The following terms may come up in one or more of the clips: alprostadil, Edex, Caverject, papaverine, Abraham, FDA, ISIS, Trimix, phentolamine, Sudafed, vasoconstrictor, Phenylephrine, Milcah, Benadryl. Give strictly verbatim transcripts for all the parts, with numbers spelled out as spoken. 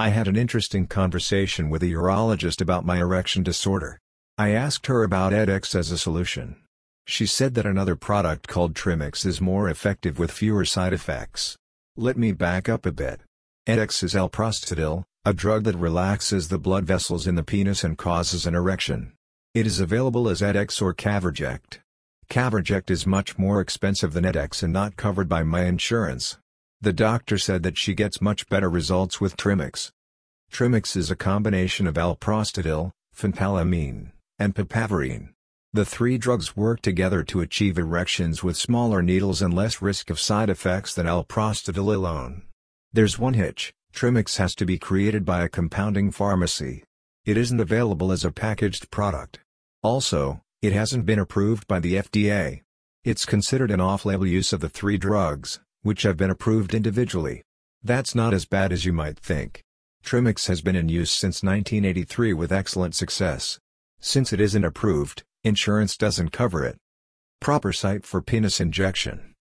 I had an interesting conversation with a urologist about my erection disorder. I asked her about Edex as a solution. She said that another product called Trimix is more effective with fewer side effects. Let me back up a bit. Edex is alprostadil, a drug that relaxes the blood vessels in the penis and causes an erection. It is available as Edex or Caverject. Caverject is much more expensive than Edex and not covered by my insurance. The doctor said that she gets much better results with Trimix. Trimix is a combination of alprostadil, phentolamine, and papaverine. The three drugs work together to achieve erections with smaller needles and less risk of side effects than alprostadil alone. There's one hitch: Trimix has to be created by a compounding pharmacy. It isn't available as a packaged product. Also, it hasn't been approved by the F D A. It's considered an off-label use of the three drugs, which have been approved individually. That's not as bad as you might think. Trimix has been in use since nineteen eighty-three with excellent success. Since it isn't approved, insurance doesn't cover it. Proper site for penis injection.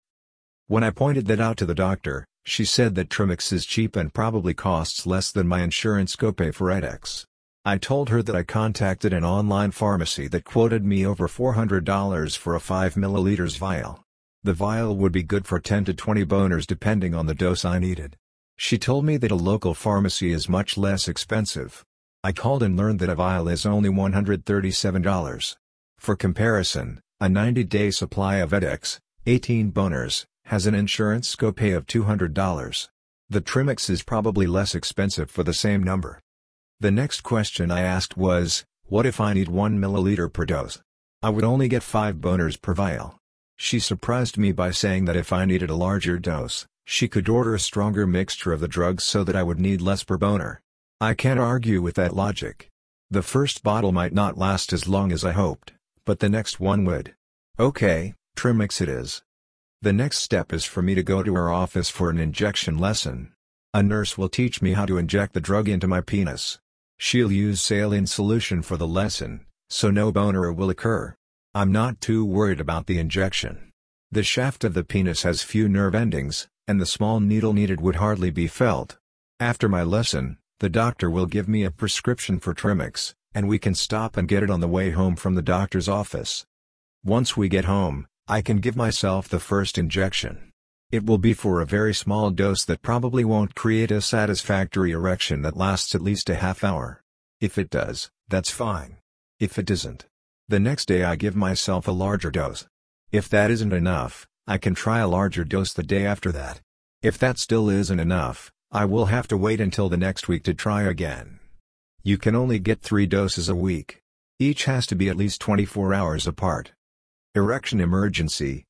When I pointed that out to the doctor, she said that Trimix is cheap and probably costs less than my insurance copay for Edex. I told her that I contacted an online pharmacy that quoted me over four hundred dollars for a five milliliter vial. The vial would be good for ten to twenty boners depending on the dose I needed. She told me that a local pharmacy is much less expensive. I called and learned that a vial is only one hundred thirty-seven dollars. For comparison, a ninety day supply of Edex, eighteen boners, has an insurance copay of two hundred dollars. The Trimix is probably less expensive for the same number. The next question I asked was, what if I need one milliliter per dose? I would only get five boners per vial. She surprised me by saying that if I needed a larger dose, she could order a stronger mixture of the drugs so that I would need less per boner. I can't argue with that logic. The first bottle might not last as long as I hoped, but the next one would. Okay, Trimix it is. The next step is for me to go to her office for an injection lesson. A nurse will teach me how to inject the drug into my penis. She'll use saline solution for the lesson, so no boner will occur. I'm not too worried about the injection. The shaft of the penis has few nerve endings, and the small needle needed would hardly be felt. After my lesson, the doctor will give me a prescription for Trimix, and we can stop and get it on the way home from the doctor's office. Once we get home, I can give myself the first injection. It will be for a very small dose that probably won't create a satisfactory erection that lasts at least a half hour. If it does, that's fine. If it doesn't, the next day I give myself a larger dose. If that isn't enough, I can try a larger dose the day after that. If that still isn't enough, I will have to wait until the next week to try again. You can only get three doses a week. Each has to be at least twenty-four hours apart. Erection emergency.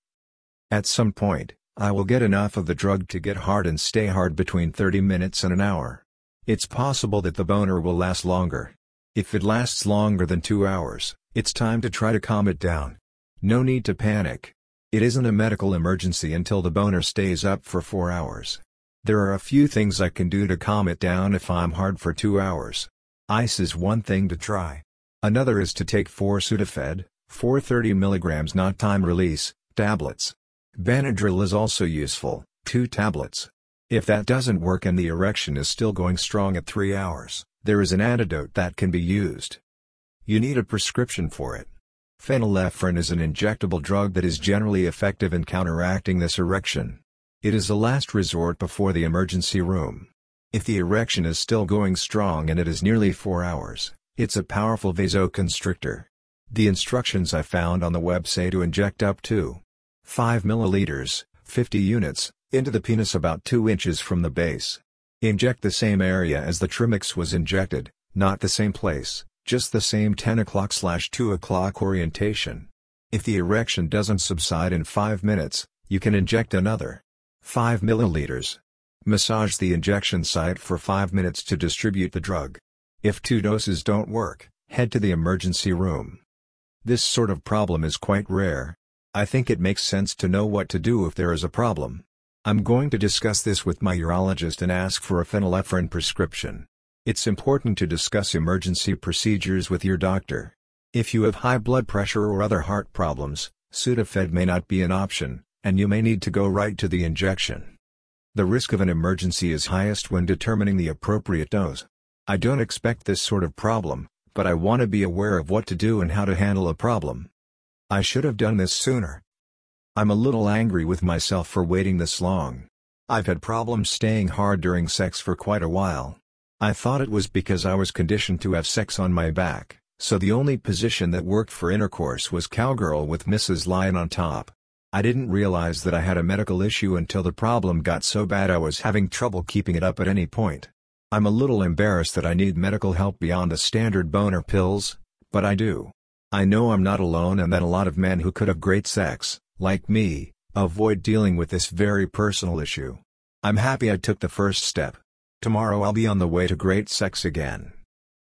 At some point, I will get enough of the drug to get hard and stay hard between thirty minutes and an hour. It's possible that the boner will last longer. If it lasts longer than two hours, it's time to try to calm it down. No need to panic. It isn't a medical emergency until the boner stays up for four hours. There are a few things I can do to calm it down if I'm hard for two hours. Ice is one thing to try. Another is to take four Sudafed, four thirty milligram not time release, tablets. Benadryl is also useful, two tablets. If that doesn't work and the erection is still going strong at three hours, there is an antidote that can be used. You need a prescription for it. Phenylephrine is an injectable drug that is generally effective in counteracting this erection. It is a last resort before the emergency room. If the erection is still going strong and it is nearly four hours, it's a powerful vasoconstrictor. The instructions I found on the web say to inject up to five milliliters, fifty units, into the penis about two inches from the base. Inject the same area as the Trimix was injected, not the same place. Just the same ten o'clock slash two o'clock orientation. If the erection doesn't subside in five minutes, you can inject another five milliliters. Massage the injection site for five minutes to distribute the drug. If two doses don't work, head to the emergency room. This sort of problem is quite rare. I think it makes sense to know what to do if there is a problem. I'm going to discuss this with my urologist and ask for a phenylephrine prescription. It's important to discuss emergency procedures with your doctor. If you have high blood pressure or other heart problems, Sudafed may not be an option, and you may need to go right to the injection. The risk of an emergency is highest when determining the appropriate dose. I don't expect this sort of problem, but I want to be aware of what to do and how to handle a problem. I should have done this sooner. I'm a little angry with myself for waiting this long. I've had problems staying hard during sex for quite a while. I thought it was because I was conditioned to have sex on my back, so the only position that worked for intercourse was cowgirl with Missus Lion on top. I didn't realize that I had a medical issue until the problem got so bad I was having trouble keeping it up at any point. I'm a little embarrassed that I need medical help beyond the standard boner pills, but I do. I know I'm not alone and that a lot of men who could have great sex, like me, avoid dealing with this very personal issue. I'm happy I took the first step. Tomorrow I'll be on the way to great sex again.